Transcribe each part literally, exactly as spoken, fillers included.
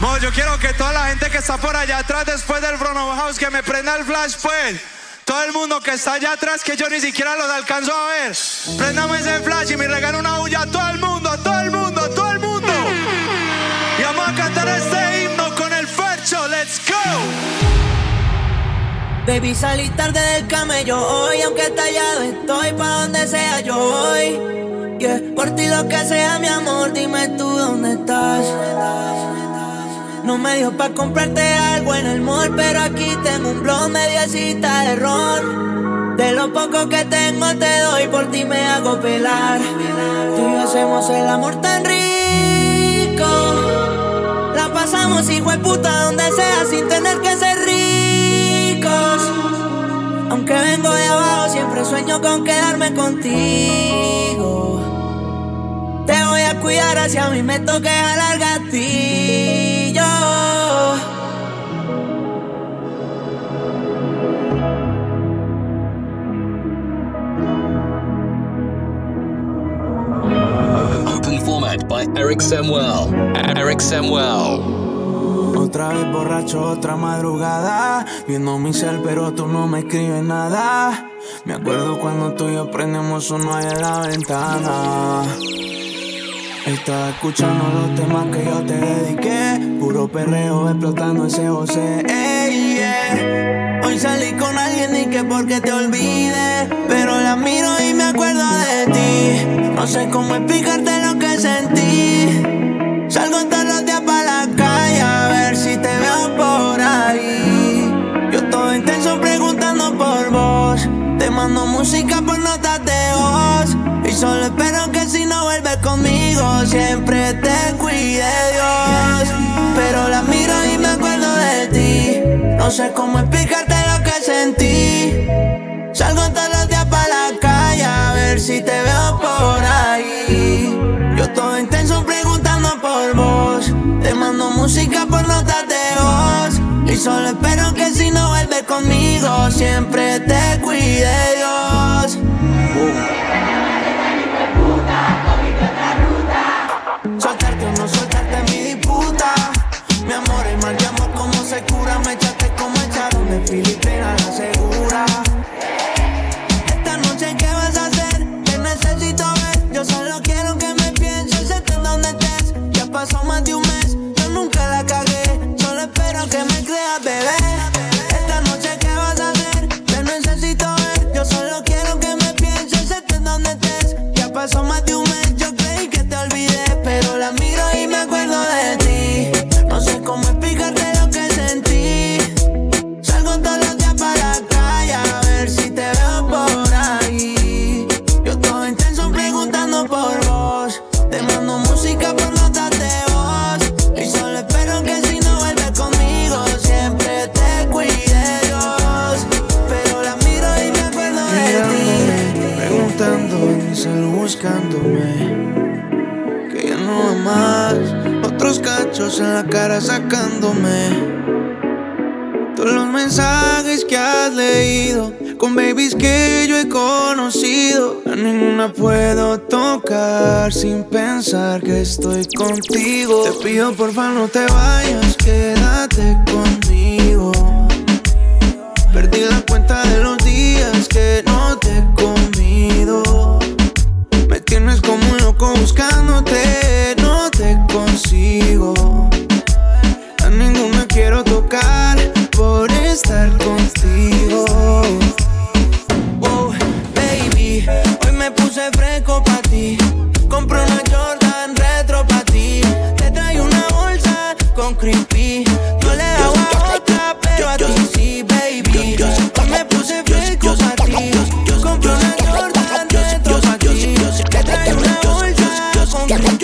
Mor, yo quiero que toda la gente que está por allá atrás después del front of house que me prenda el flash, pues. Todo el mundo que está allá atrás que yo ni siquiera los alcanzo a ver. Préndame ese flash y me regalo una bulla a todo el mundo, a todo el mundo, a todo el mundo. Y vamos a cantar este himno con el Ferxxo. Let's go. Baby, salí tarde del camello hoy, aunque tallado estoy pa' donde sea yo hoy. Yeah. Por ti lo que sea, mi amor, dime tú dónde estás. No me dio pa' comprarte algo en el mall, pero aquí tengo un blog mediecita de ron. De lo poco que tengo te doy, por ti me hago pelar. Tú y yo hacemos el amor tan rico, la pasamos hijo de puta donde sea sin tener que ser ricos. Aunque vengo de abajo siempre sueño con quedarme contigo. Te voy a cuidar hacia mí me toque jalar gatillo. Open format by Erick Sammuel. Erick Sammuel. Otra vez borracho, otra madrugada, viendo mi cel pero tú no me escribes nada. Me acuerdo cuando tú y yo prendemos uno allá en la ventana. Estaba escuchando los temas que yo te dediqué, puro perreo explotando ese José. Hey, yeah. Hoy salí con alguien y que porque te olvide, pero la miro y me acuerdo de ti. No sé cómo explicarte lo que sentí. Salgo todos los días pa' la calle a ver si te veo por ahí. Yo todo intenso preguntando por vos, te mando música por notas de voz y solo espero que si no vuelves conmigo siempre te cuide Dios. Pero la miro y me acuerdo de ti. No sé cómo explicarte lo que sentí. Salgo todos los días pa' la calle a ver si te veo por ahí. Yo todo intenso preguntando por vos, te mando música por notas de voz y solo espero que si no vuelves conmigo siempre te cuide Dios. Filipina la segura. Esta noche ¿qué vas a hacer? Te necesito ver. Yo solo quiero que me pienses, estés donde estés. Ya pasó más de un mes, yo nunca la cagué. Solo espero que me creas, bebé. Esta noche ¿qué vas a hacer? Te necesito ver. Yo solo quiero que me pienses, estés donde estés. Ya pasó más de un mes, yo creí que te olvidé. Pero la miro y me acuerdo de ti. No sé cómo explicarte lo que sentí. Salgo todos los días para la calle a ver si te veo por ahí. Yo todo intenso preguntando por vos, te mando música por notas de voz y solo espero que si no vuelves conmigo siempre te cuide Dios. Pero la miro y me acuerdo de ti. Preguntando en mi cel buscándome, que ya no va más. Otros cachos en la cara sacándome. Todos los mensajes que has leído, con babies que yo he conocido, a ninguna puedo tocar sin pensar que estoy contigo. Te pido porfa no te vayas, quédate conmigo. Perdí la cuenta de los días que no te he comido. Me tienes como un loco buscándote, no te consigo. A ninguna quiero tocar por estar contigo. Oh, baby, hoy me puse fresco pa' ti. Compré una Jordan retro pa' ti. Te traigo una bolsa con creepy. Yo le hago a otra, pero a ti sí, baby. Hoy me puse fresco pa' ti. Compré una Jordan retro pa' ti. Te traigo una bolsa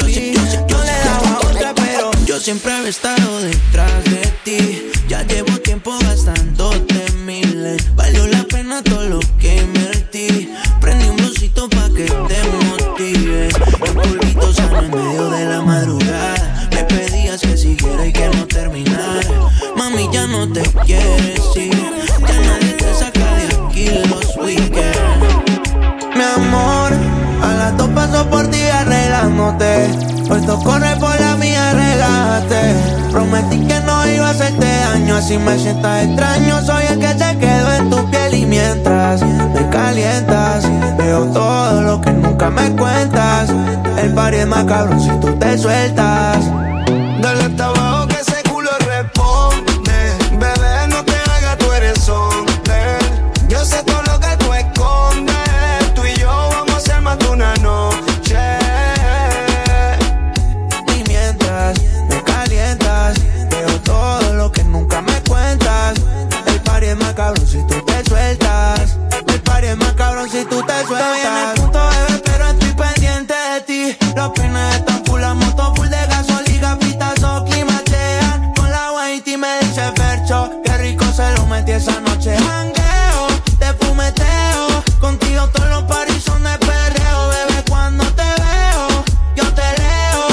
con creepy. Yo le hago a otra, pero yo siempre he estado detrás de ti. Ya llevo tiempo gastándote miles. Valió la pena todo lo que invertí. Prendí un blusito pa' que te motives. Un polvito sano en medio de la madrugada. Me pedías que siguiera y que no terminara. Mami, ya no te quieres ir. Ya nadie te saca de aquí los weekends. Mi amor, a las dos paso por ti arreglándote. Pues tú corres por la mía, relájate. Prometo si me sientas extraño, soy el que se quedó en tu piel. Y mientras me calientas, veo todo lo que nunca me cuentas. El party es más cabrón si tú te sueltas. Dale hasta abajo que ese culo responde. Bebé, no te hagas, tú eres hombre. Yo sé todo lo que tú escondes. Tú y yo vamos a ser más de una noche. Y mientras me calientas, veo todo lo que nunca me cuentas. El party es más cabrón si tú te sueltas. El party es más cabrón si tú te sueltas. Los pines están full, la moto full de gasolina, pitazo, climatean. Con la guayita y me dice Ferxxo, qué rico se lo metí esa noche. Jangueo, te fumeteo, contigo todos los paris son de perreo. Bebé, cuando te veo, yo te leo.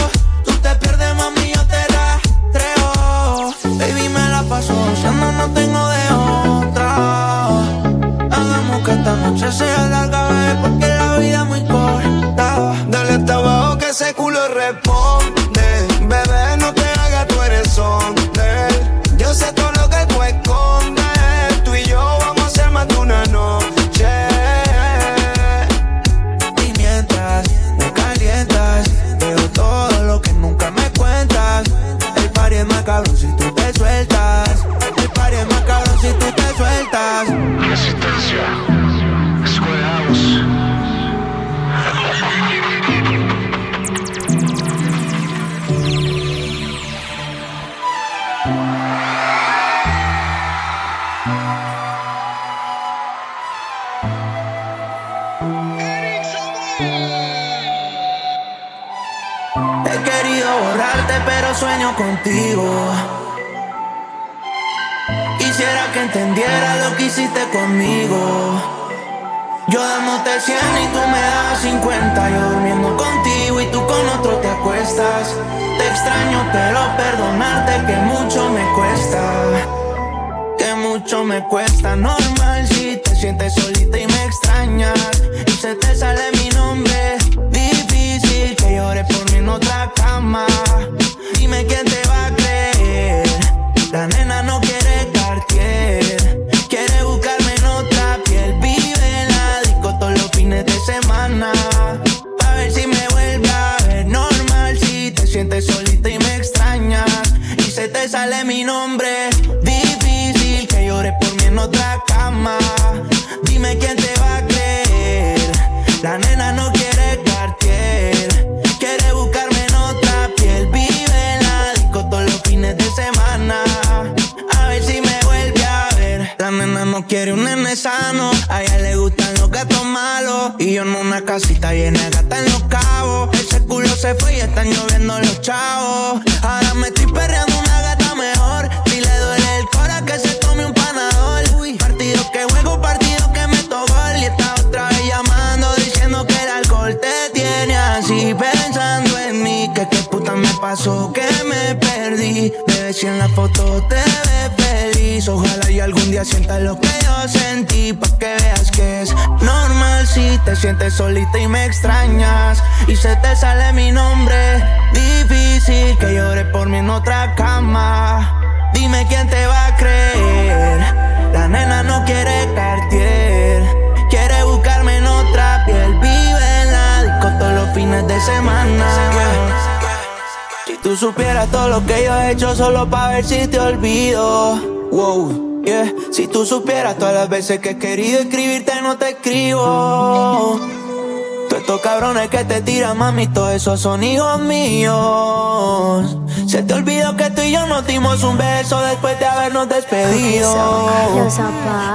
Tú te pierdes, mami, yo te rastreo. Baby, me la paso goceando, no tengo de otra. Hagamos que esta noche sea larga, bebé, porque la vida es muy corta. Dale hasta abajo que ese culo responde. Bebé, no te hagas, tú eres hombre. Yo sé todo lo que tú escondes. Tú y yo vamos a ser más de una noche. Y mientras me calientas, veo todo lo que nunca me cuentas. El party es más cabrón si tú te sueltas. El party es más cabrón si tú te sueltas. Resistencia Square House. He querido borrarte, pero sueño contigo. Quisiera que entendieras lo que hiciste conmigo. Yo dándote cien y tú me das cincuenta. Yo durmiendo contigo y tú con otro te acuestas. Te extraño, pero perdonarte que mucho me cuesta. Que mucho me cuesta. Normal si te sientes solita y me extrañas y se te sale mi nombre. Difícil que llores por mí en otra cama. Dime quién te va a creer. La nena no quiere Cartier, quiere buscarme en otra piel. Vive en la disco todos los fines de semana, a ver si me vuelve a ver. Normal si te sientes solita y me extrañas y se te sale mi nombre. Difícil que llores por mí en otra cama. Dime quién te va a creer. La nena no quiere Cartier, quiere buscarme en otra piel. Vive en la disco todos los fines de semana, a ver si me vuelve a ver. La nena no quiere un nene sano, a ella le gustan los gatos malos. Y yo en una casita llena de gatas en Los Cabos. Ese culo se fue y están lloviendo los chavos. Ahora me estoy perreando una gata mejor. Si le duele el cora que se tome un panador. Partido que juego, partido que meto gol. Y está otra vez llamando diciendo que el alcohol te tiene así. Pensando en mí, que qué puta me pasó, que me perdí. Bebé, si en la foto te ves feliz, ojalá y algún día sientas lo que yo sentí. Pa' que veas que es normal si te sientes solita y me extrañas y se te sale mi nombre. Difícil que llores por mí en otra cama. Dime quién te va a creer. La nena no quiere Cartier, quiere buscarme en otra piel. Vive en la disco todos los fines de semana. Si tú supieras todo lo que yo he hecho solo pa' ver si te olvido. Wow, yeah. Si tú supieras todas las veces que he querido escribirte y no te escribo. Todos estos cabrones que te tiran, mami, todos esos son hijos míos. Se te olvidó que tú y yo nos dimos un beso después de habernos despedido.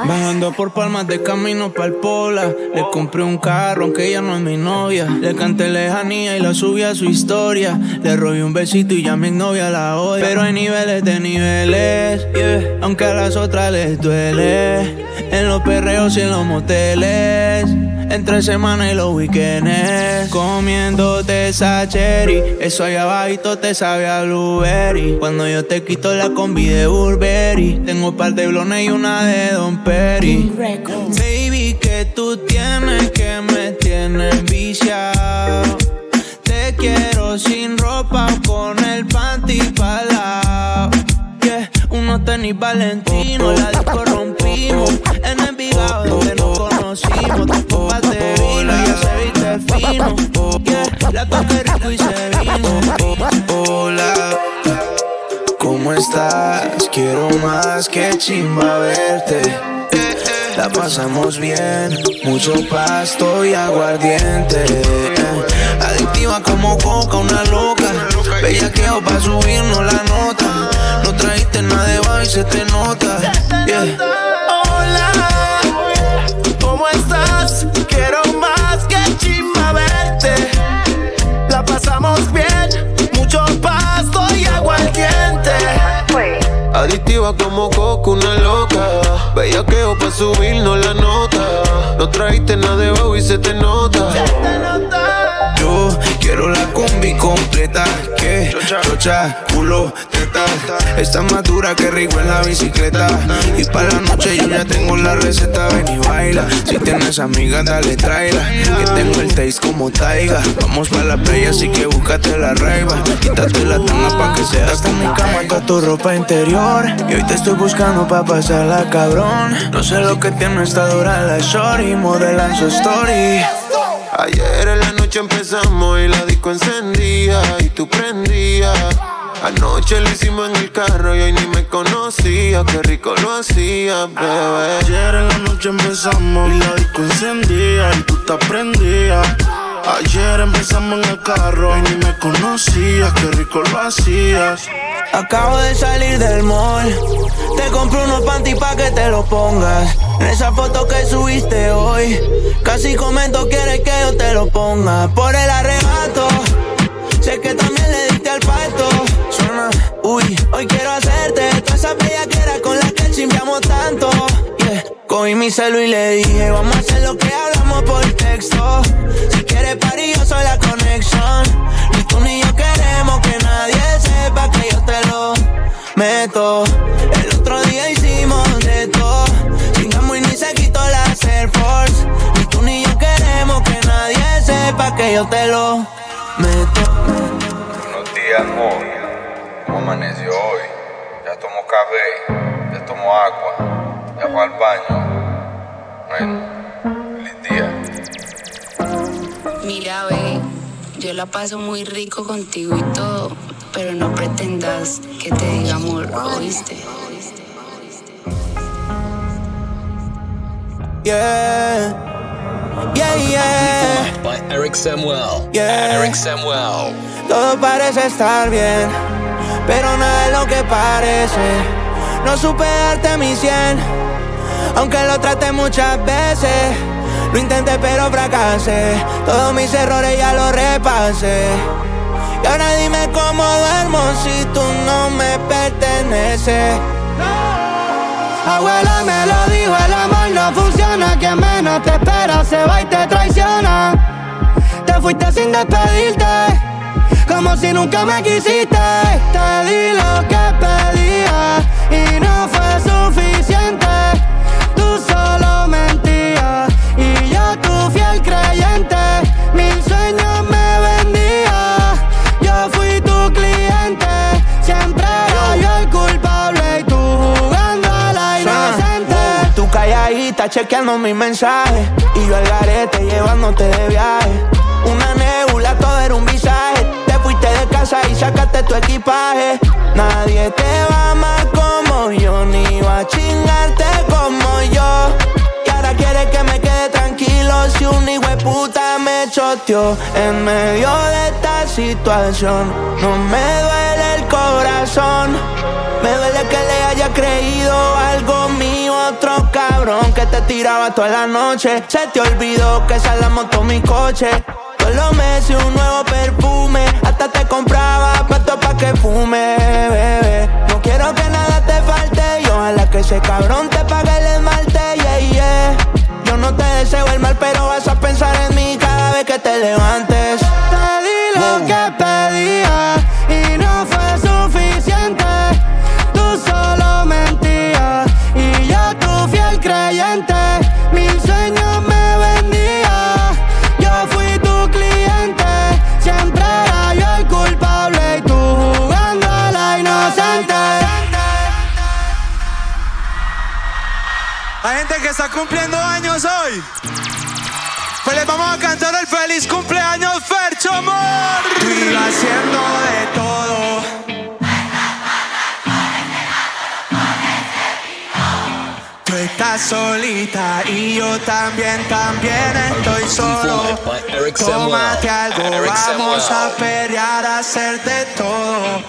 Bajando por Palmas de camino pa'l Pola, le compré un carro aunque ella no es mi novia. Le canté lejanía y la subí a su historia. Le robé un besito y ya mi novia la odia. Pero hay niveles de niveles, yeah. Aunque a las otras les duele. En los perreos y en los moteles, entre semana y los weekendes, comiéndote esa cherry. Eso allá abajito te sabe a blueberry. Cuando yo te quito la combi de Burberry, tengo un par de blones y una de Don Perry. Baby, que tú tienes que me tienes viciado. Te quiero sin ropa o con el panty pa'l lado. Unos tenis Giovanni Valentino, la disco rompimos. En Envigado donde nos conocimos, tu copa se vino y ya se viste fino. Yeah, la toqué rico y se vino. Hola, ¿cómo estás? Quiero más que chimba verte. La pasamos bien, mucho pasto y aguardiente. Adictiva como coca, una loca. Bellaqueo pa' subirnos la nota. No trajiste nada de baile y se te nota. Yeah. Hola, ¿cómo estás? Quiero más que chimba verte. La pasamos bien, mucho pasto y aguardiente. Adictiva como coca, una loca. Bellaqueo pa' subirnos la nota. No trajiste nada de baile y se te nota. Se te nota. Yo quiero la combi completa, que chocha, culo, teta. Está más dura que rico en la bicicleta. Y para la noche yo ya tengo la receta, ven y baila. Si tienes amigas dale tráela, que tengo el taste como taiga. Vamos pa' la playa así que búscate la raiva. Quítate la tanga pa' que seas con mi cama. Con tu ropa interior, y hoy te estoy buscando pa' pasarla cabrón. No sé lo que tiene esta dura la shorty, modelan su story. Ayer en la noche empezamos y la disco encendía y tú prendías. Anoche lo hicimos en el carro y hoy ni me conocía. Qué rico lo hacía, bebé. Ayer en la noche empezamos y la disco encendía y tú te prendías. Ayer empezamos en el carro y ni me conocías. Qué rico lo hacías. Acabo de salir del mall, te compré unos panty pa' que te los pongas. En esa foto que subiste hoy, casi comento quieres que yo te lo ponga. Por el arrebato, sé que también le diste al pato. Suena, uy, hoy quiero hacerte toda esa bellaquera con la que chimpeamos tanto. Yeah. Cogí mi celu y le dije, vamos a hacer lo que hablamos por texto. Si quieres party, yo soy la conexión. Ni tú ni yo queremos que nadie sepa que yo te lo meto. El otro día hicimos de todo, chingamos y ni se quitó la Air Force. Ni tú ni yo queremos que nadie sepa que yo te lo meto. Buenos días, móvil. ¿Cómo amaneció hoy? Ya tomo café, ya tomo agua, ya fue al baño. Bueno, feliz día. Mira, ve, yo la paso muy rico contigo y todo, pero no pretendas que te diga amor, ¿oíste? Yeah, yeah, yeah. By Erick Sammuel. Yeah, Erick Sammuel. Todo parece estar bien, pero nada es lo que parece. No supe darte mi cien, aunque lo traté muchas veces. Lo intenté pero fracasé, todos mis errores ya los repasé. Y ahora dime cómo duermo si tú no me perteneces. Abuela me lo dijo, el amor no funciona. Quien menos te espera se va y te traiciona. Te fuiste sin despedirte, como si nunca me quisiste. Te di lo que pedía y no fue suficiente. Tú solo mentías y yo tu fiel creyente. Mil sueños me vendía, yo fui tu cliente. Siempre era yo el culpable y tú jugando a la inocente. uh, Tú calladita chequeando mis mensajes y yo al garete llevándote de viaje. Una nebula, todo era un visaje. Te fuiste de casa y sacaste tu equipaje. Nadie te va a amar como yo, ni va a chingarte como yo. Y ahora quieres que me quede tranquilo si un hijo de puta me choteó. En medio de esta situación no me duele el corazón, me duele que le haya creído algo mío otro cabrón que te tiraba toda la noche. Se te olvidó que salamos con mi coche. Solo me hice un nuevo perfume, hasta te compraba pato pa' que fume, bebé. No quiero que nada te falte y ojalá que ese cabrón te pague el esmalte, yeah, yeah. Yo no te deseo el mal, pero vas a pensar en mí cada vez que te levantes. Te di lo wow. que pedía y no fue suficiente. Tú solo mentías y yo tu fiel creyente. Mis sueños me vendían, yo fui tu cliente. Siempre era yo el culpable y tú jugando a la inocente. la gente que está cumpliendo años hoy, pues les vamos a cantar el feliz cumpleaños Ferxxo Mor. Vivo haciendo de todo. Tú estás solita y yo también, también estoy solo. Tómate algo, vamos a pelear, a hacer de todo.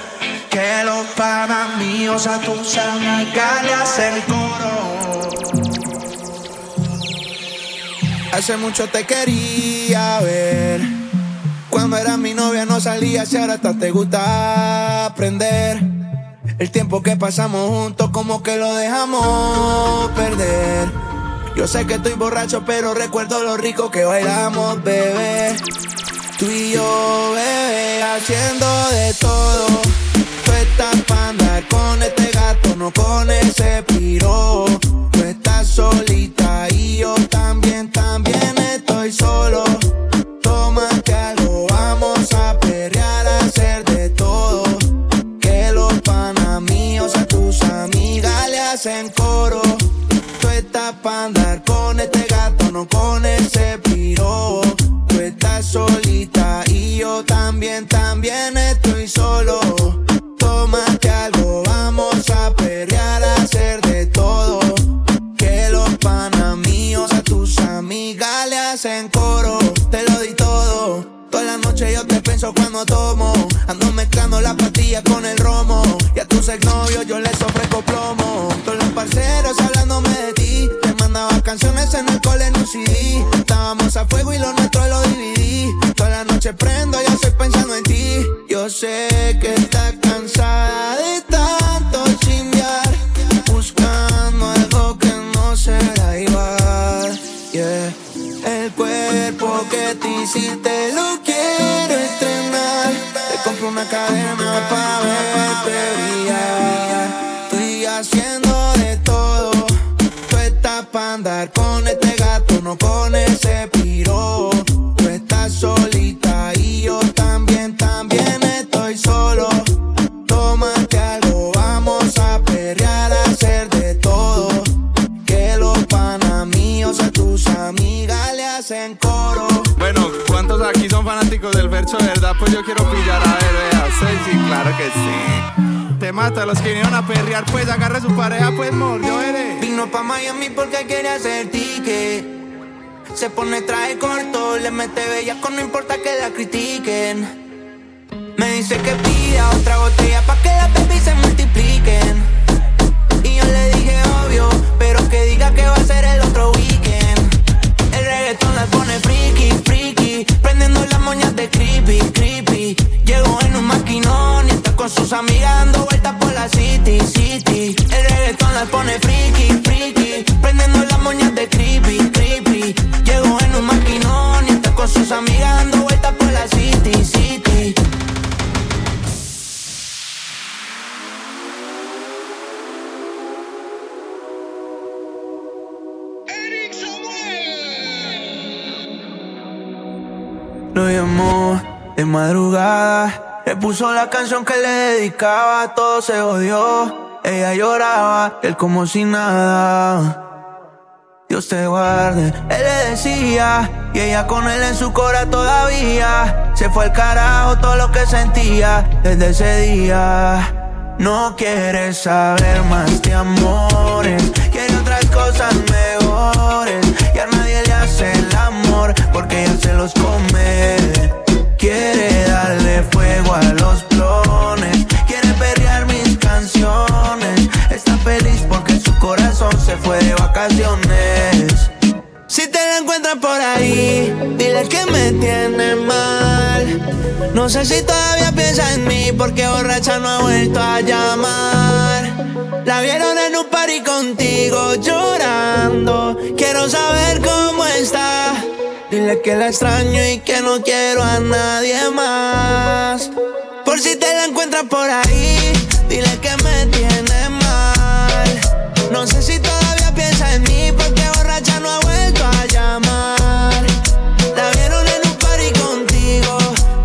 Que los panas míos a tus amigas le hacen coro. Hace mucho te quería ver. Cuando eras mi novia no salías y ahora hasta te gusta aprender. El tiempo que pasamos juntos como que lo dejamos perder. Yo sé que estoy borracho pero recuerdo lo rico que bailamos, bebé. Tú y yo, bebé, haciendo de todo. Tú estás pa' andar con este gato, no con ese piro. Tú estás solita y yo también, también estoy solo. Tómate algo, vamos a perrear, a hacer de todo. En coro, tú estás pa' andar con este gato, no con ese piro. Tú estás solita y yo también, también estoy solo. Tómate algo, vamos a perrear, a hacer de todo. Que los panas míos a tus amigas le hacen coro. Te lo di todo, toda la noche yo te pienso cuando tomo. Ando mezclando las pastillas con el romo. Y a tus exnovios yo les ofrezco plomo. Todos los parceros hablándome de ti. Te mandaba canciones en el cole, en un C D. Estábamos a fuego y lo nuestro lo dividí. Toda la noche prendo, ya estoy pensando en ti. Yo sé que estás cansada de tanto chingar, buscando algo que no será igual, yeah. El cuerpo que te hiciste lo quiero estrenar. Te compro una cadena pa' verte brillar. Estoy haciendo de todo. Tú estás pa' andar con este gato, no con ese piro. Tú estás solita y yo también, también estoy solo. Tómate algo, vamos a perrear, a hacer de todo. Que los panas míos a tus amigas le hacen coro. Bueno, ¿cuántos aquí son fanáticos del Ferxxo, verdad? Pues yo quiero pillar, a ver, vea. Sí, sí, claro que sí. Te mato a los que vinieron a perrear, pues agarre su pareja, pues Mor, yo veré. Vino pa' Miami porque quiere hacer ticket. Se pone traje corto, le mete bellaco, no importa que la critiquen. Me dice que pida otra botella pa' que las baby se multipliquen. Y yo le dije obvio, pero que diga que va a ser el otro weekend. El reggaetón la pone friki, friki, prendiendo las moñas de creepy, creepy. Llegó en un maquinón y está con sus amigas dando vueltas por la city, city. El reggaetón la pone friki, friki, prendiendo las moñas de creepy, creepy. Llegó en un maquinón y está con sus amigas dando vueltas por la city, city. Lo llamó de madrugada, le puso la canción que le dedicaba, todo se odió, ella lloraba, él como si nada. Dios te guarde, él le decía, y ella con él en su cora todavía. Se fue al carajo todo lo que sentía, desde ese día. No quieres saber más de amores, quiere otras cosas mejores. Y a nadie le hace el amor porque ella se los come. Quiere darle fuego a los plones, quiere perrear mis canciones. Está feliz porque su corazón se fue de vacaciones. Si te la encuentras por ahí, dile que me tiene mal. No sé si todavía piensa en mí porque borracha no ha vuelto a llamar. La vieron en un party contigo llorando, quiero saber cómo está. Dile que la extraño y que no quiero a nadie más. Por si te la encuentras por ahí, dile que me tiene mal. No sé si todavía piensa en mí porque borracha no ha vuelto a llamar. La vieron en un party contigo,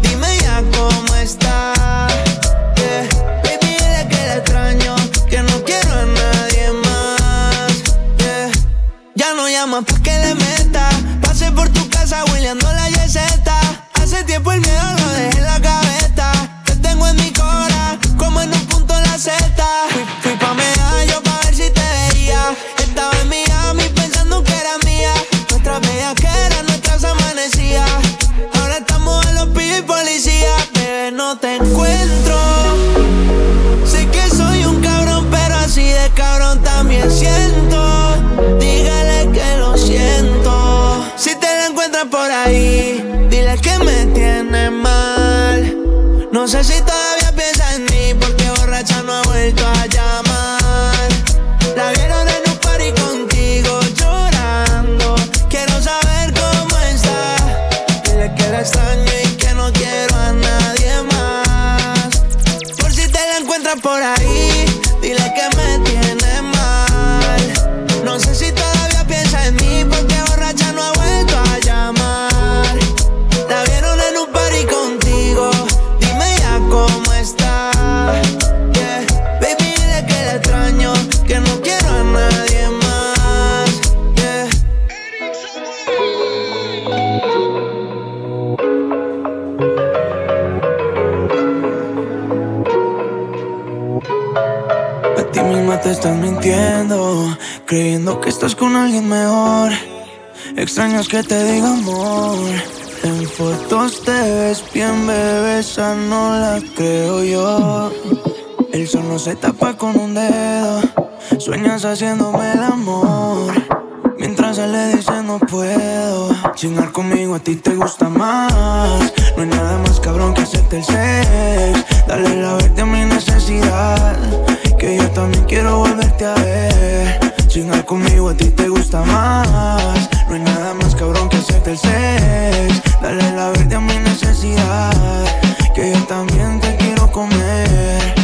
dime ya cómo está. Yeah. Baby, dile que la extraño, que no quiero a nadie más. Yeah. sé si todavía piensa en mí, porque borracha no ha vuelto a llamar. La vieron en un party contigo llorando. Quiero saber cómo está. Dile que la extraño y que no quiero a nadie más. Por si te la encuentras por ahí, dile que me tienes mal. No sé si todavía piensa en mí, porque borracha no ha vuelto a llamar. La vieron en un party contigo. Dime ya cómo está. Yeah. Baby, dile que la extraño, que no quiero a nadie más. Yeah. Erick Sammuel. A ti misma te estás mintiendo, creyendo que estás con alguien mejor. Extrañas que te diga amor. En fotos te ves bien, bebé, esa no la creo yo. El sol no se tapa con un dedo. Sueñas haciéndome el amor, mientras él le dice no puedo. Chingar conmigo a ti te gusta más. No hay nada más cabrón que hacerte el sex. Dale la verde a mi necesidad, que yo también quiero volverte a ver. Chingar conmigo a ti te gusta más. No hay nada más cabrón que hacerte el sex. Dale la verde a mi necesidad, que yo también te quiero comer.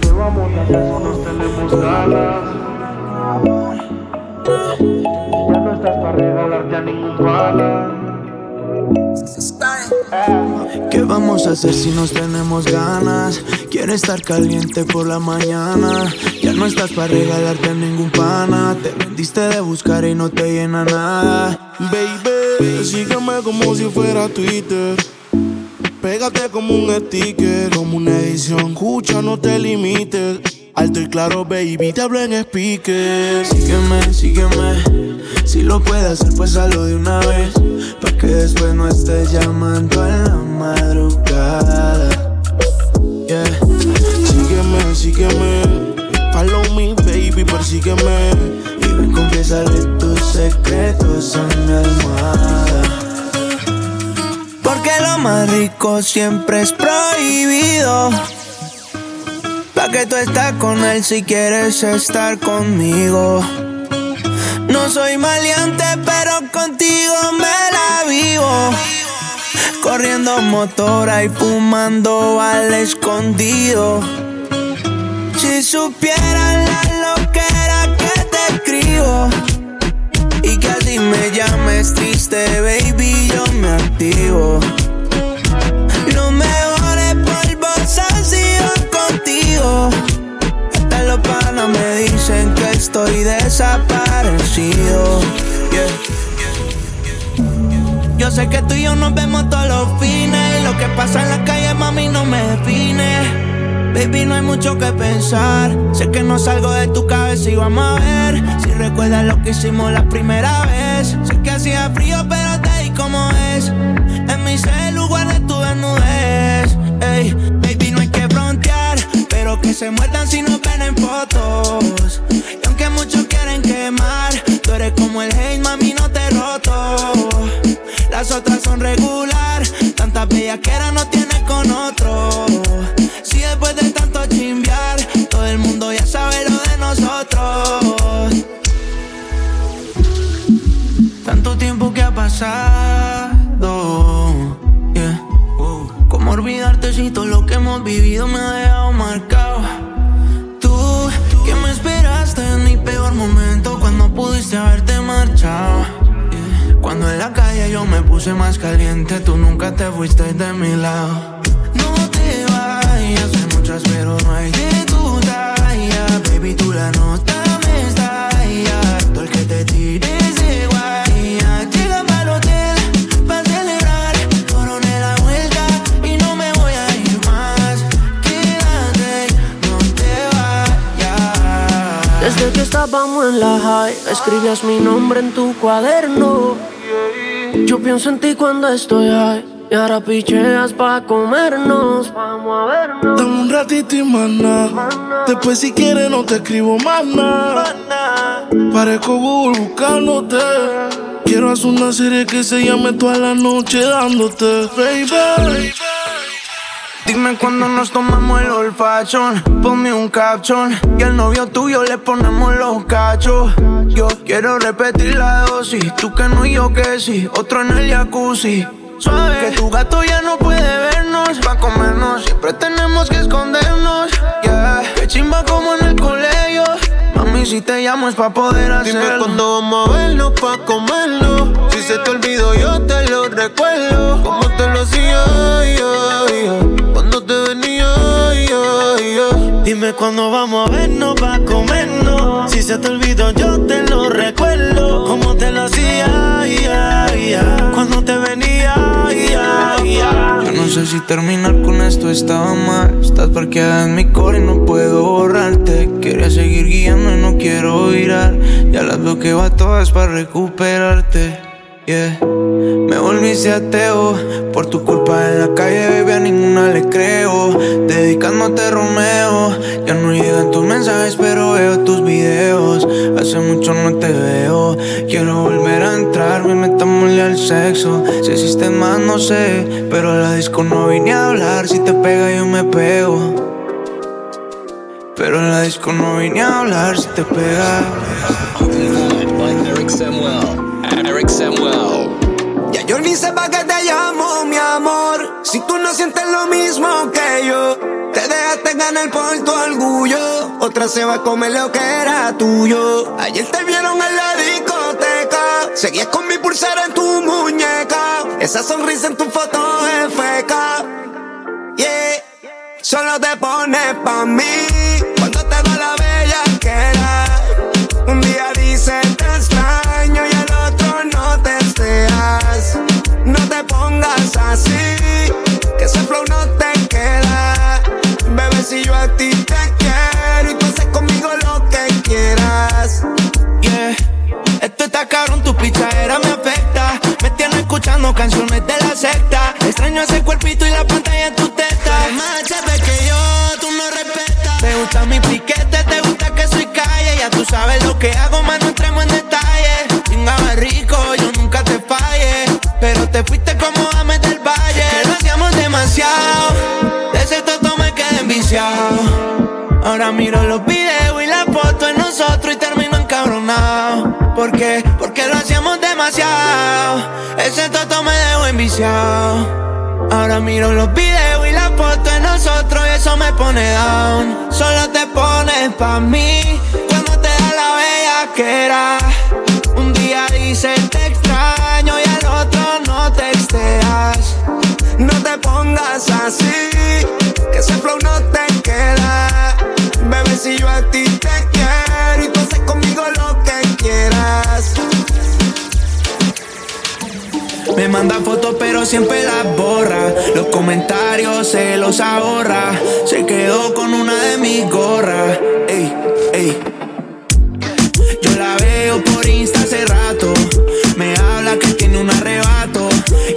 Te vamos a hacer unos tenemos ganas. Ya no estás para regalarte a ningún pana. ¿Qué vamos a hacer si nos tenemos ganas? Quiero estar caliente por la mañana. Ya no estás para regalarte a ningún pana. Te vendiste de buscar y no te llena nada. Baby, sígueme como si fuera Twitter. Pégate como un sticker, como una edición. Escucha, no te limites. Alto y claro, baby, te hablo en speaker. Sígueme, sígueme. Si lo puedes hacer, pues hazlo de una vez, pa' que después no estés llamando a la madrugada. Yeah. Sígueme, sígueme. Follow me, baby, persígueme. Y ven, confiésale tus secretos a mi almohada. Porque lo más rico siempre es prohibido. Pa' que tú estás con él si quieres estar conmigo. No soy maleante, pero contigo me la vivo. Corriendo motora y fumando al escondido. Si supieran la loquera que te escribo. Y que así me llames triste, baby, yo me activo. Los mejores polvos han sido contigo. Hasta los panas me dicen que estoy desaparecido. Yeah. Yo sé que tú y yo nos vemos todos los fines. Y lo que pasa en la calle, mami, no me define. Baby, no hay mucho que pensar. Sé que no salgo de tu cabeza y vamos a ver si recuerdas lo que hicimos la primera vez. Sé que hacía frío, pero te di como es. En mi celu guardé tu desnudez. Ey, baby, no hay que frontear, pero que se muerdan si nos ven en fotos. Y aunque muchos quieren quemar, tú eres como el hate, mami, no te roto. Las otras son regular, tantas bellaqueras no tienes con otro. Si después de tanto chimbear, todo el mundo ya sabe lo de nosotros. Tanto tiempo que ha pasado, yeah. Cómo olvidarte si todo lo que hemos vivido me ha dejado marcado. Tú, que me esperaste en mi peor momento, cuando pudiste haberte marchado. Yeah. Cuando en la calle yo me puse más caliente, tú nunca te fuiste de mi lado. Hace muchas pero no hay de tu talla. Baby, tú la nota me estalla. Todo el que te tires de guaya. Llega pa'l hotel pa' celebrar. Coroné la vuelta y no me voy a ir más. Quédate, no te vayas. Desde que estábamos en la high, escribías mi nombre en tu cuaderno. Yo pienso en ti cuando estoy high. Y ahora picheas pa' comernos, vamos a vernos. Dame un ratito y maná. Después si quieres no te escribo más nada. Parezco Google buscándote. Quiero hacer una serie que se llame toda la noche dándote, baby. Dime cuando nos tomamos el olfachón. Ponme un capchón y al novio tuyo le ponemos los cachos. Yo quiero repetir la dosis, tú que no y yo que sí. Otro en el jacuzzi. Suave. Que tu gato ya no puede vernos. Pa' comernos siempre tenemos que escondernos. Yeah. Que chimba como en el colegio. Mami, si te llamo es pa' poder hacerlo. Dime cuando vamos a vernos pa' comerlo. Si se te olvidó yo te lo recuerdo. Como te lo hacía yo, yo, cuando te venía yo, yo. Dime cuando vamos a vernos pa' comernos. Si se te olvidó yo te lo recuerdo. Como te lo hacía yo, yo, cuando te venía yo, yo. Yo no sé si terminar con esto estaba mal. Estás parqueada en mi core y no puedo borrarte. Quería seguir guiando y no quiero virar. Ya las bloqueo a todas para recuperarte. Yeah. Me volviste ateo. Por tu culpa en la calle, baby, a ninguna le creo. Dedicándote Romeo. Ya no llegan tus mensajes, pero veo tus videos. Hace mucho no te veo. Quiero volver a entrar, bien metámosle al sexo. Si existe más, no sé. Pero a la disco no vine a hablar. Si te pega, yo me pego. Pero a la disco no vine a hablar. Si te pega. Erick Sammuel. Erick Sammuel. Ya yo ni sé pa' qué te llamo, mi amor. Si tú no sientes lo mismo que yo. Te dejaste ganar por tu orgullo. Otra se va a comer lo que era tuyo. Ayer te vieron en la discoteca. Seguías con mi pulsera en tu muñeca. Esa sonrisa en tu foto es feca. Yeah. Solo te pones pa' mí. Cuando te va la bellaquera. Un día dice te extraño y al otro no te seas. No te pongas así, que ese flow no te queda. Bebé, si yo a ti te quiero y tú haces conmigo lo que quieras. Yeah, esto está cabrón, tu pichadera me afecta. Me tienes escuchando canciones de la secta. Extraño ese cuerpito y la pantalla en tu teta. Más chévere que yo, tú no respetas. Te gusta mi piquete, te gusta que soy calle. Ya tú sabes lo que hago, más no entremos en detalle. Chingaba rico, yo nunca te fallé. Pero te fuiste como James del Valle. Es que lo hacíamos demasiado. De ese toto me quedé viciado. Ahora miro los videos y la foto en nosotros y termino encabronado. ¿Por qué? Porque lo hacíamos demasiado. Ese toto me dejó enviciado. Ahora miro los videos y la foto de nosotros y eso me pone down. Solo te pones pa' mí cuando te da la bellaquera. Un día dices te extraño y al otro no texteas. No te pongas así, que ese flow no te queda. Bebé, si yo a ti te quiero y tú haces conmigo lo que quieras. Me manda fotos pero siempre las borra. Los comentarios se los ahorra. Se quedó con una de mis gorras. Ey, ey. Yo la veo por Insta hace rato. Me habla que tiene un arrebato.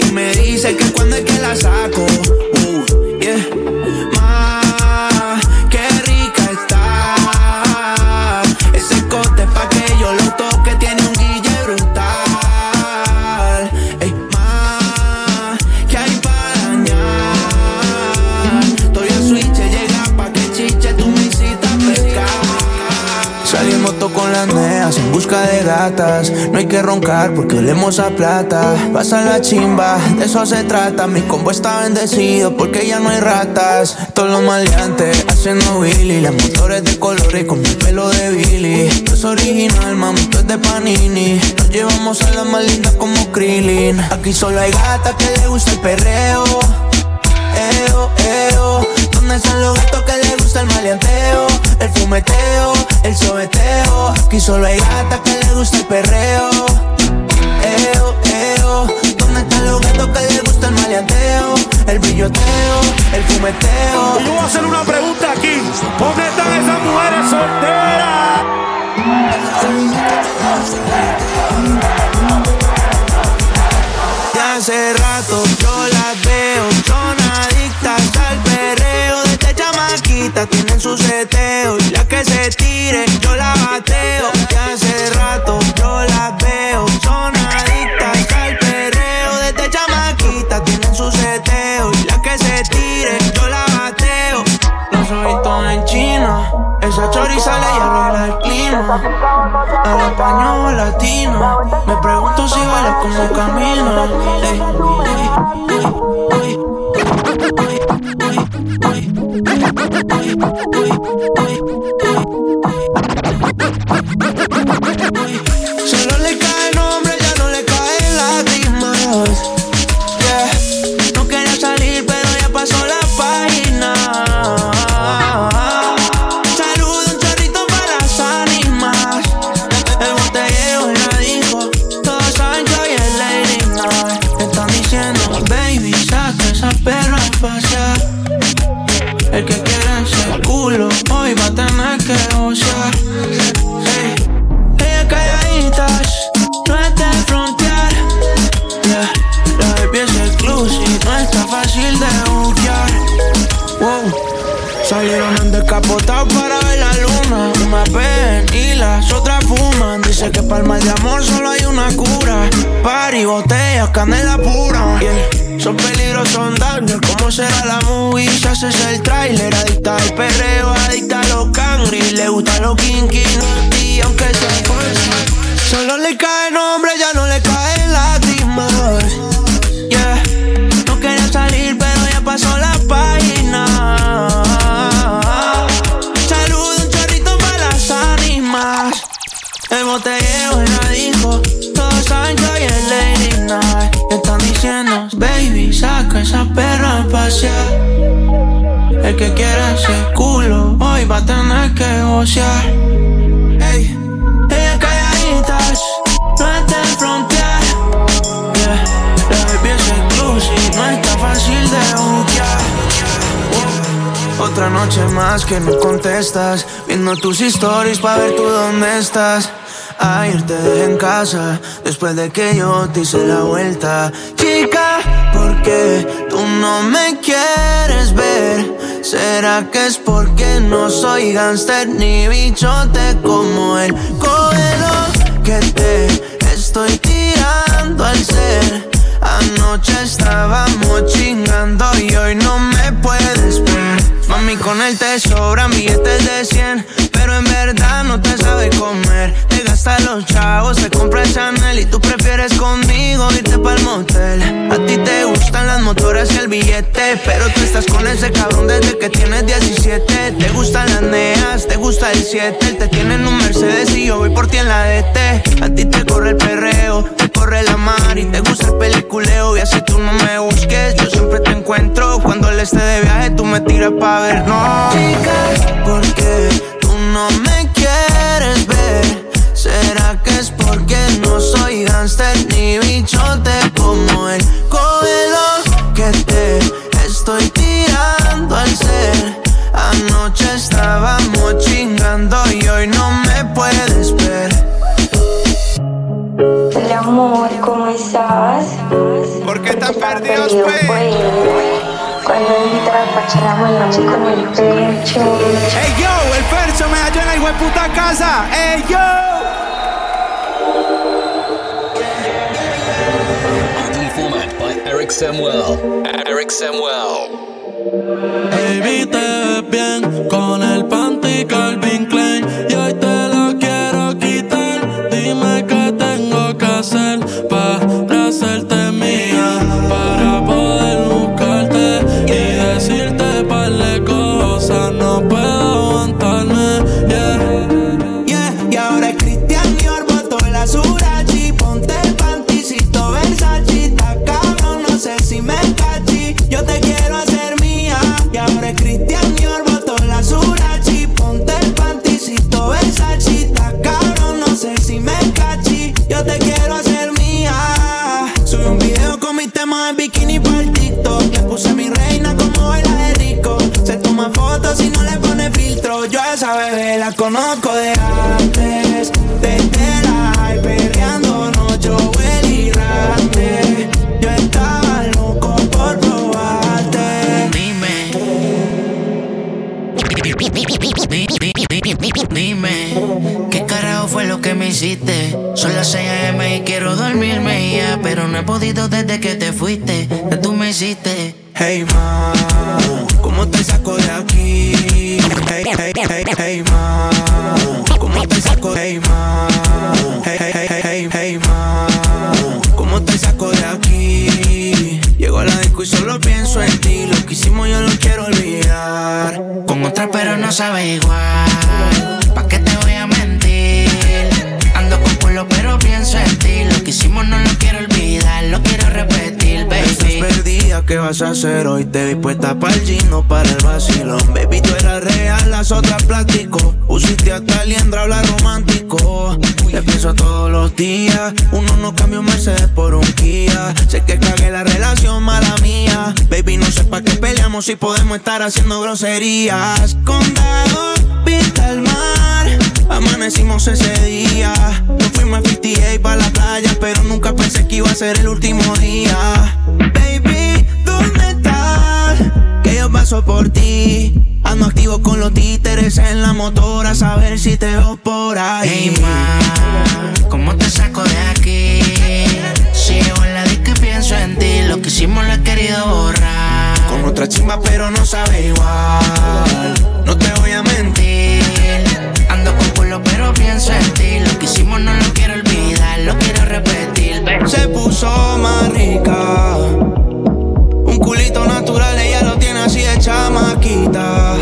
Y me dice que cuando es que la saco. Uh, yeah. Ma, qué rica está. Ese cote pa' que yo lo toque. Tiene un guille brutal. Con las neas en busca de gatas. No hay que roncar porque olemos a plata. Pasa la chimba, de eso se trata. Mi combo está bendecido porque ya no hay ratas. Todos los maleantes haciendo Billy. Las motores de colores con mi pelo de Billy. No es original, mami, esto es de Panini. Nos llevamos a las más lindas como Krillin. Aquí solo hay gatas que le gusta el perreo. Eo, eo. ¿Dónde están los gatos que les gusta el maleanteo? El fumeteo, el sobeteo. Aquí solo hay gatas que les gusta el perreo. Eo, eo. ¿Dónde están los gatos que les gusta el maleanteo? El brilloteo, el fumeteo. Y yo voy a hacer una pregunta aquí. ¿Dónde están esas mujeres solteras? Ya hace rato yo las veo. Son adictas al perreo. Desde chamaquita tienen sus seteos. Y las que se tiren yo la bateo. Ya hace rato yo las veo. Son adictas al perreo. Desde chamaquita tienen sus seteos. Y las que se tiren yo la bateo. en China. Esa chori sale y arregla el clima. Al español o latino, me pregunto si baila como Camino. Ey, ey, ey, ey. Solo le cae nombre, ya no le caen lágrimas. Yeah. No quería salir, pero ya pasó la página. Saludo un chorrito para las ánimas. El botellero en la disco, todos saben que hoy es Lady Night. Me están diciendo, baby, saca esa perra a pasear. El que quiera ese culo hoy va a tener que gozar. Hey. Ella calladitas, no es de frontear. Yeah. La baby es exclusive, no está fácil de buquear. Wow. Salieron en descapotado para ver la luna. Unas beben y las otras fuman. Dice que para el mal de amor solo hay una cura. Party, botellas, canela pura. Yeah. Son peligros, son daños, ¿cómo será la movie? Si haces el tráiler, adicta al perreo, adicta a los cangris. Le gusta los kinky, y aunque se esfuerza, solo le cae nombre, ya no le caen lágrimas. Yeah, no quería salir, pero ya pasó la página. Saludo un chorrito para las ánimas. El botellero en la disco, todos saben que hoy es Lady Night. Están diciendo, baby, saca esa perra a pasear. El que quiera ese culo hoy va a tener que gozar. Ey, ella calladitas, no es de frontear. Yeah, la baby es exclusive, no está fácil de buquear. Oh. Otra noche más que no contestas, viendo tus stories pa' ver tú dónde estás. Ayer te dejé en casa, después de que yo te hice la vuelta. Chica, ¿por qué tú no me quieres ver? ¿Será que es porque no soy gánster ni bichote como el cobero que te estoy tirando al ser? Anoche estábamos chingando y hoy no me puedes ver. Mami, con él te sobran billetes de cien, pero en verdad no te sabe comer. Te gasta los chavos, te compra el Chanel y tú prefieres conmigo irte pa'l motel. A ti te gustan las motoras y el billete, pero tú estás con ese cabrón desde que tienes diecisiete. Te gustan las neas, te gusta el siete. Él te tiene en un Mercedes y yo voy por ti en la D T. A ti te corre el perreo, te corre la mar y te gusta el peliculeo. Y así tú no me busques, yo siempre te encuentro. Cuando él esté de viaje tú me tiras pa' vernos. Chica, ¿por qué no me quieres ver? ¿Será que es porque no soy gánster ni bichote como el cobelo que te estoy tirando al ser? Anoche estábamos chingando y hoy no me puedes ver. El amor, ¿cómo estás? ¿Por qué tan perdidos, güey? Cuando invitaba a Pachara, bueno, con el pecho. ¡Ey, yo! El Ferxxo me halló en la hijueputa casa. ¡Ey, yo! Only format by Erick Sammuel. Erick Sammuel. Baby, te ves bien con el panty Calvin Klein y hoy te lo quiero quitar. Dime qué tengo que hacer para hacerte mía, para poder buscarte y decirte par de cosas. No puedo. La conozco de antes, desde la high, perreando noche, huele y rape. Yo estaba loco por probarte. Dime, dime, ¿qué carajo fue lo que me hiciste? Son las seis de la mañana y quiero dormirme ya, pero no he podido desde que te fuiste, ya tú me hiciste. Hey, ma, ¿Cómo te saco de aquí? Hey, hey, hey, hey, ma. ¿Cómo te saco de hey, ma? Hey, hey, hey, hey, hey, ma. ¿Cómo te saco de aquí? Llego a la disco y solo pienso en ti. Lo que hicimos yo lo quiero olvidar. Con otra pero no sabe igual. ¿Pa' qué te voy a mentir? Ando con culo pero pienso en ti. Lo que hicimos no lo quiero olvidar. Lo quiero repetir, baby. ¿Qué vas a hacer hoy? Te vi puesta pa'l gino, para el vacilón. Baby, tú eras real, las otras plástico. Usiste hasta liendra, habla romántico. Te pienso todos los días. Uno no cambia un Mercedes por un Kia. Sé que cagué la relación, mala mía. Baby, no sé pa' qué peleamos si podemos estar haciendo groserías. Condado, vista al mar. Amanecimos ese día. Nos fuimos a cincuenta y ocho pa' la playa, pero nunca pensé que iba a ser el último día. Paso por ti, ando activo con los títeres en la motora, a saber si te veo por ahí. Hey ma, ¿cómo te saco de aquí? Si yo en la disco y pienso en ti, lo que hicimos lo he querido borrar. Con otra chimba pero no sabe igual, no te voy a mentir. Ando con culo pero pienso en ti, lo que hicimos no lo quiero olvidar, lo quiero repetir. Se puso más rica, un culito natural, ella lo tiene así de chamaquita,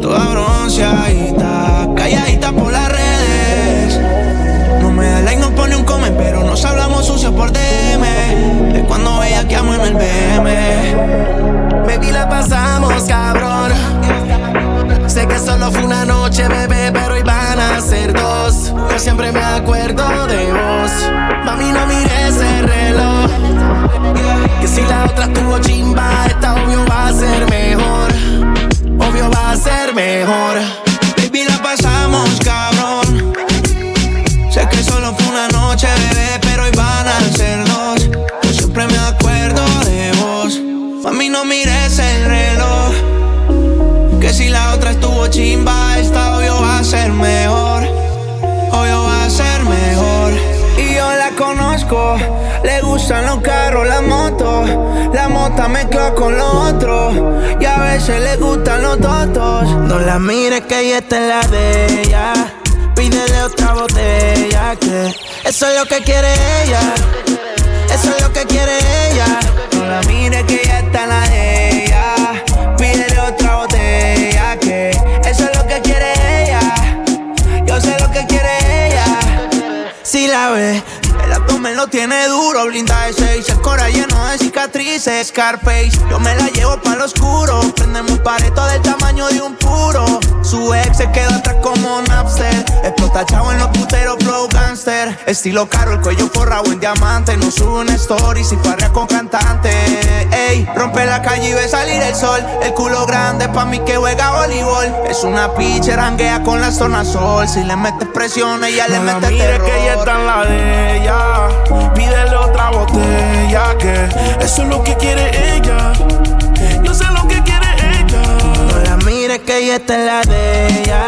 toda bronceadita, calladita por las redes. No me da like, no pone un come, pero nos hablamos sucio por D M. Es cuando ella que amo en el B M. Baby, la pasamos cabrón. Sé que solo fue una noche, bebé, pero hoy van a ser dos. Yo siempre me acuerdo de vos. Mami, no mires el reloj. Que si la otra estuvo chimba, esta obvio va a ser mejor. Obvio va a ser mejor. Baby, la pasamos, cabrón. Sé que solo fue una noche, bebé, pero hoy van a ser dos. Yo siempre me acuerdo de vos. Mami, no mires el reloj. Que si la otra estuvo chimba, esta obvio va a ser mejor. Obvio va a ser mejor. Y yo la conozco, le gustan los carros, las motos. La mota mezcla con los otros, y a veces le gustan los totos. No la mires que ella está en la de ella. Pídele otra botella, que eso es lo que quiere ella. Eso es lo que quiere ella. No la mires que ella está en la de ella. Pídele otra botella, que eso es lo que quiere ella. Yo sé lo que quiere ella. Si la ves, el abdomen lo tiene duro, blinda de seis, el cora lleno de cicatrices, Scarface. Yo me la llevo pa'l oscuro, prendemos un pareto del tamaño de un puro. Su ex se quedó atrás como Napster, explota chavo en los puteros, flow gangster. Estilo caro, el cuello forrado en diamante, no sube una story si parrea con cantante. Ey, rompe la calle y ve salir el sol, el culo grande pa' mí que juega voleibol. Es una pitcher, ranguea con las tornasol, si le metes presión ella le mete terror. Que ella está en la de ella. Pídele otra botella, que eso es lo que quiere ella. Yo sé lo que quiere ella. No la mires que ella está en la de ella.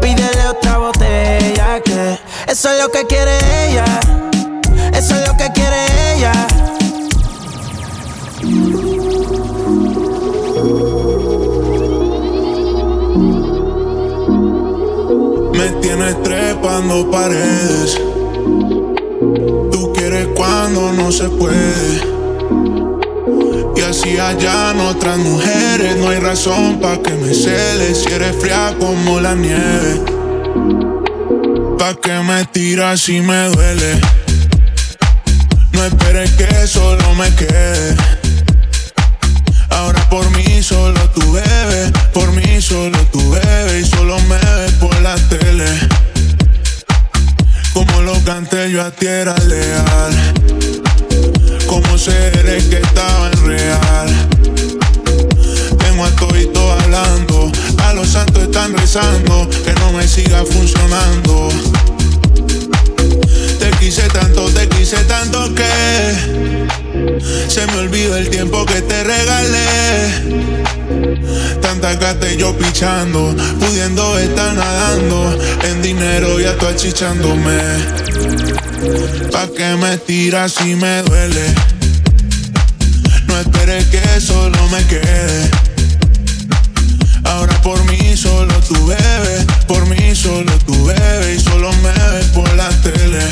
Pídele otra botella, que eso es lo que quiere ella. Eso es lo que quiere ella. Me tienes trepando paredes. Tú quieres cuando no se puede. Y así hallan otras mujeres. No hay razón pa' que me celes. Si eres fría como la nieve, pa' que me tiras si me duele. No esperes que solo me quede. Ahora por mí solo tú bebes. Por mí solo tú bebes. Y solo me ves por la tele. Como lo canté yo a ti era leal. Como seres que estaban real. Tengo a todito hablando. A los santos están rezando. Que no me siga funcionando. Te quise tanto, te quise tanto que se me olvidó el tiempo que te regalé. Tanta gata y yo pichando, pudiendo estar nadando en dinero y hasta achichándome. Pa' que me tiras si me duele. No esperes que solo me quede. Ahora por mí solo tú bebes, por mí solo tú bebes y solo me ves por la tele.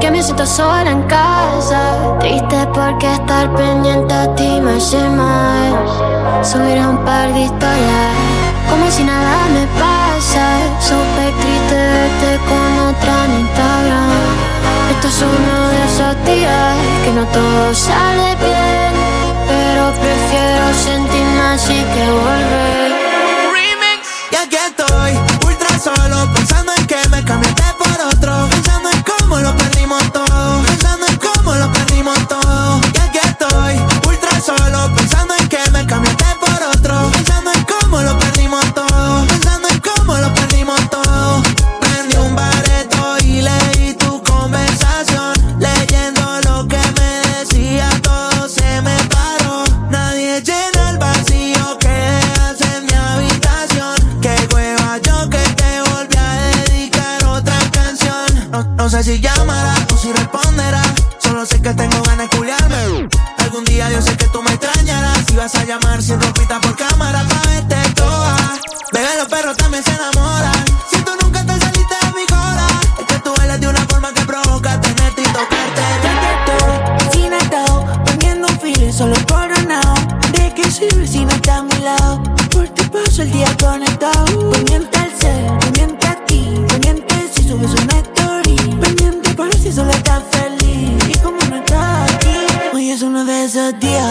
Que me siento sola en casa, triste porque estar pendiente a ti me hace mal. Subir a un par de historias como si nada me pasa. Súper triste verte con otra en Instagram. Esto es uno de esos días que no todo sale bien, pero prefiero sentirme así que volver. Remix. Y aquí estoy, ultra solo, pensando en que me cambiaste por otro, pensando en cómo lo perdimos todo, pensando en cómo lo perdimos todo. Y aquí estoy, ultra solo, pensando en que me cambiaste por otro, pensando en cómo lo perdimos todo, pensando en cómo lo perdimos todo. Prendí un bareto y leí tu conversación, leyendo lo que me decía, todo se me paró. Nadie llena el vacío que dejas en mi habitación. Qué hueva yo que te volví a dedicar otra canción. No, no sé si ya que tengo ganas de culiarme. Algún día yo sé que tú me extrañarás y vas a llamar sin ropita por cámara pa' verte toda. Bebé, los perros también se enamoran. Si tú nunca te saliste de mi cola, es que tú bailas de una forma que provoca tenerte y tocarte. Ya que estoy sin atado, poniendo un feeling solo coronado. ¿De qué sirve si no estás a mi lado? Por ti paso el día conectado. Pendiente al ser, pendiente a ti, pendiente si subes una story, pendiente por si solo estás feliz. It's one of those days.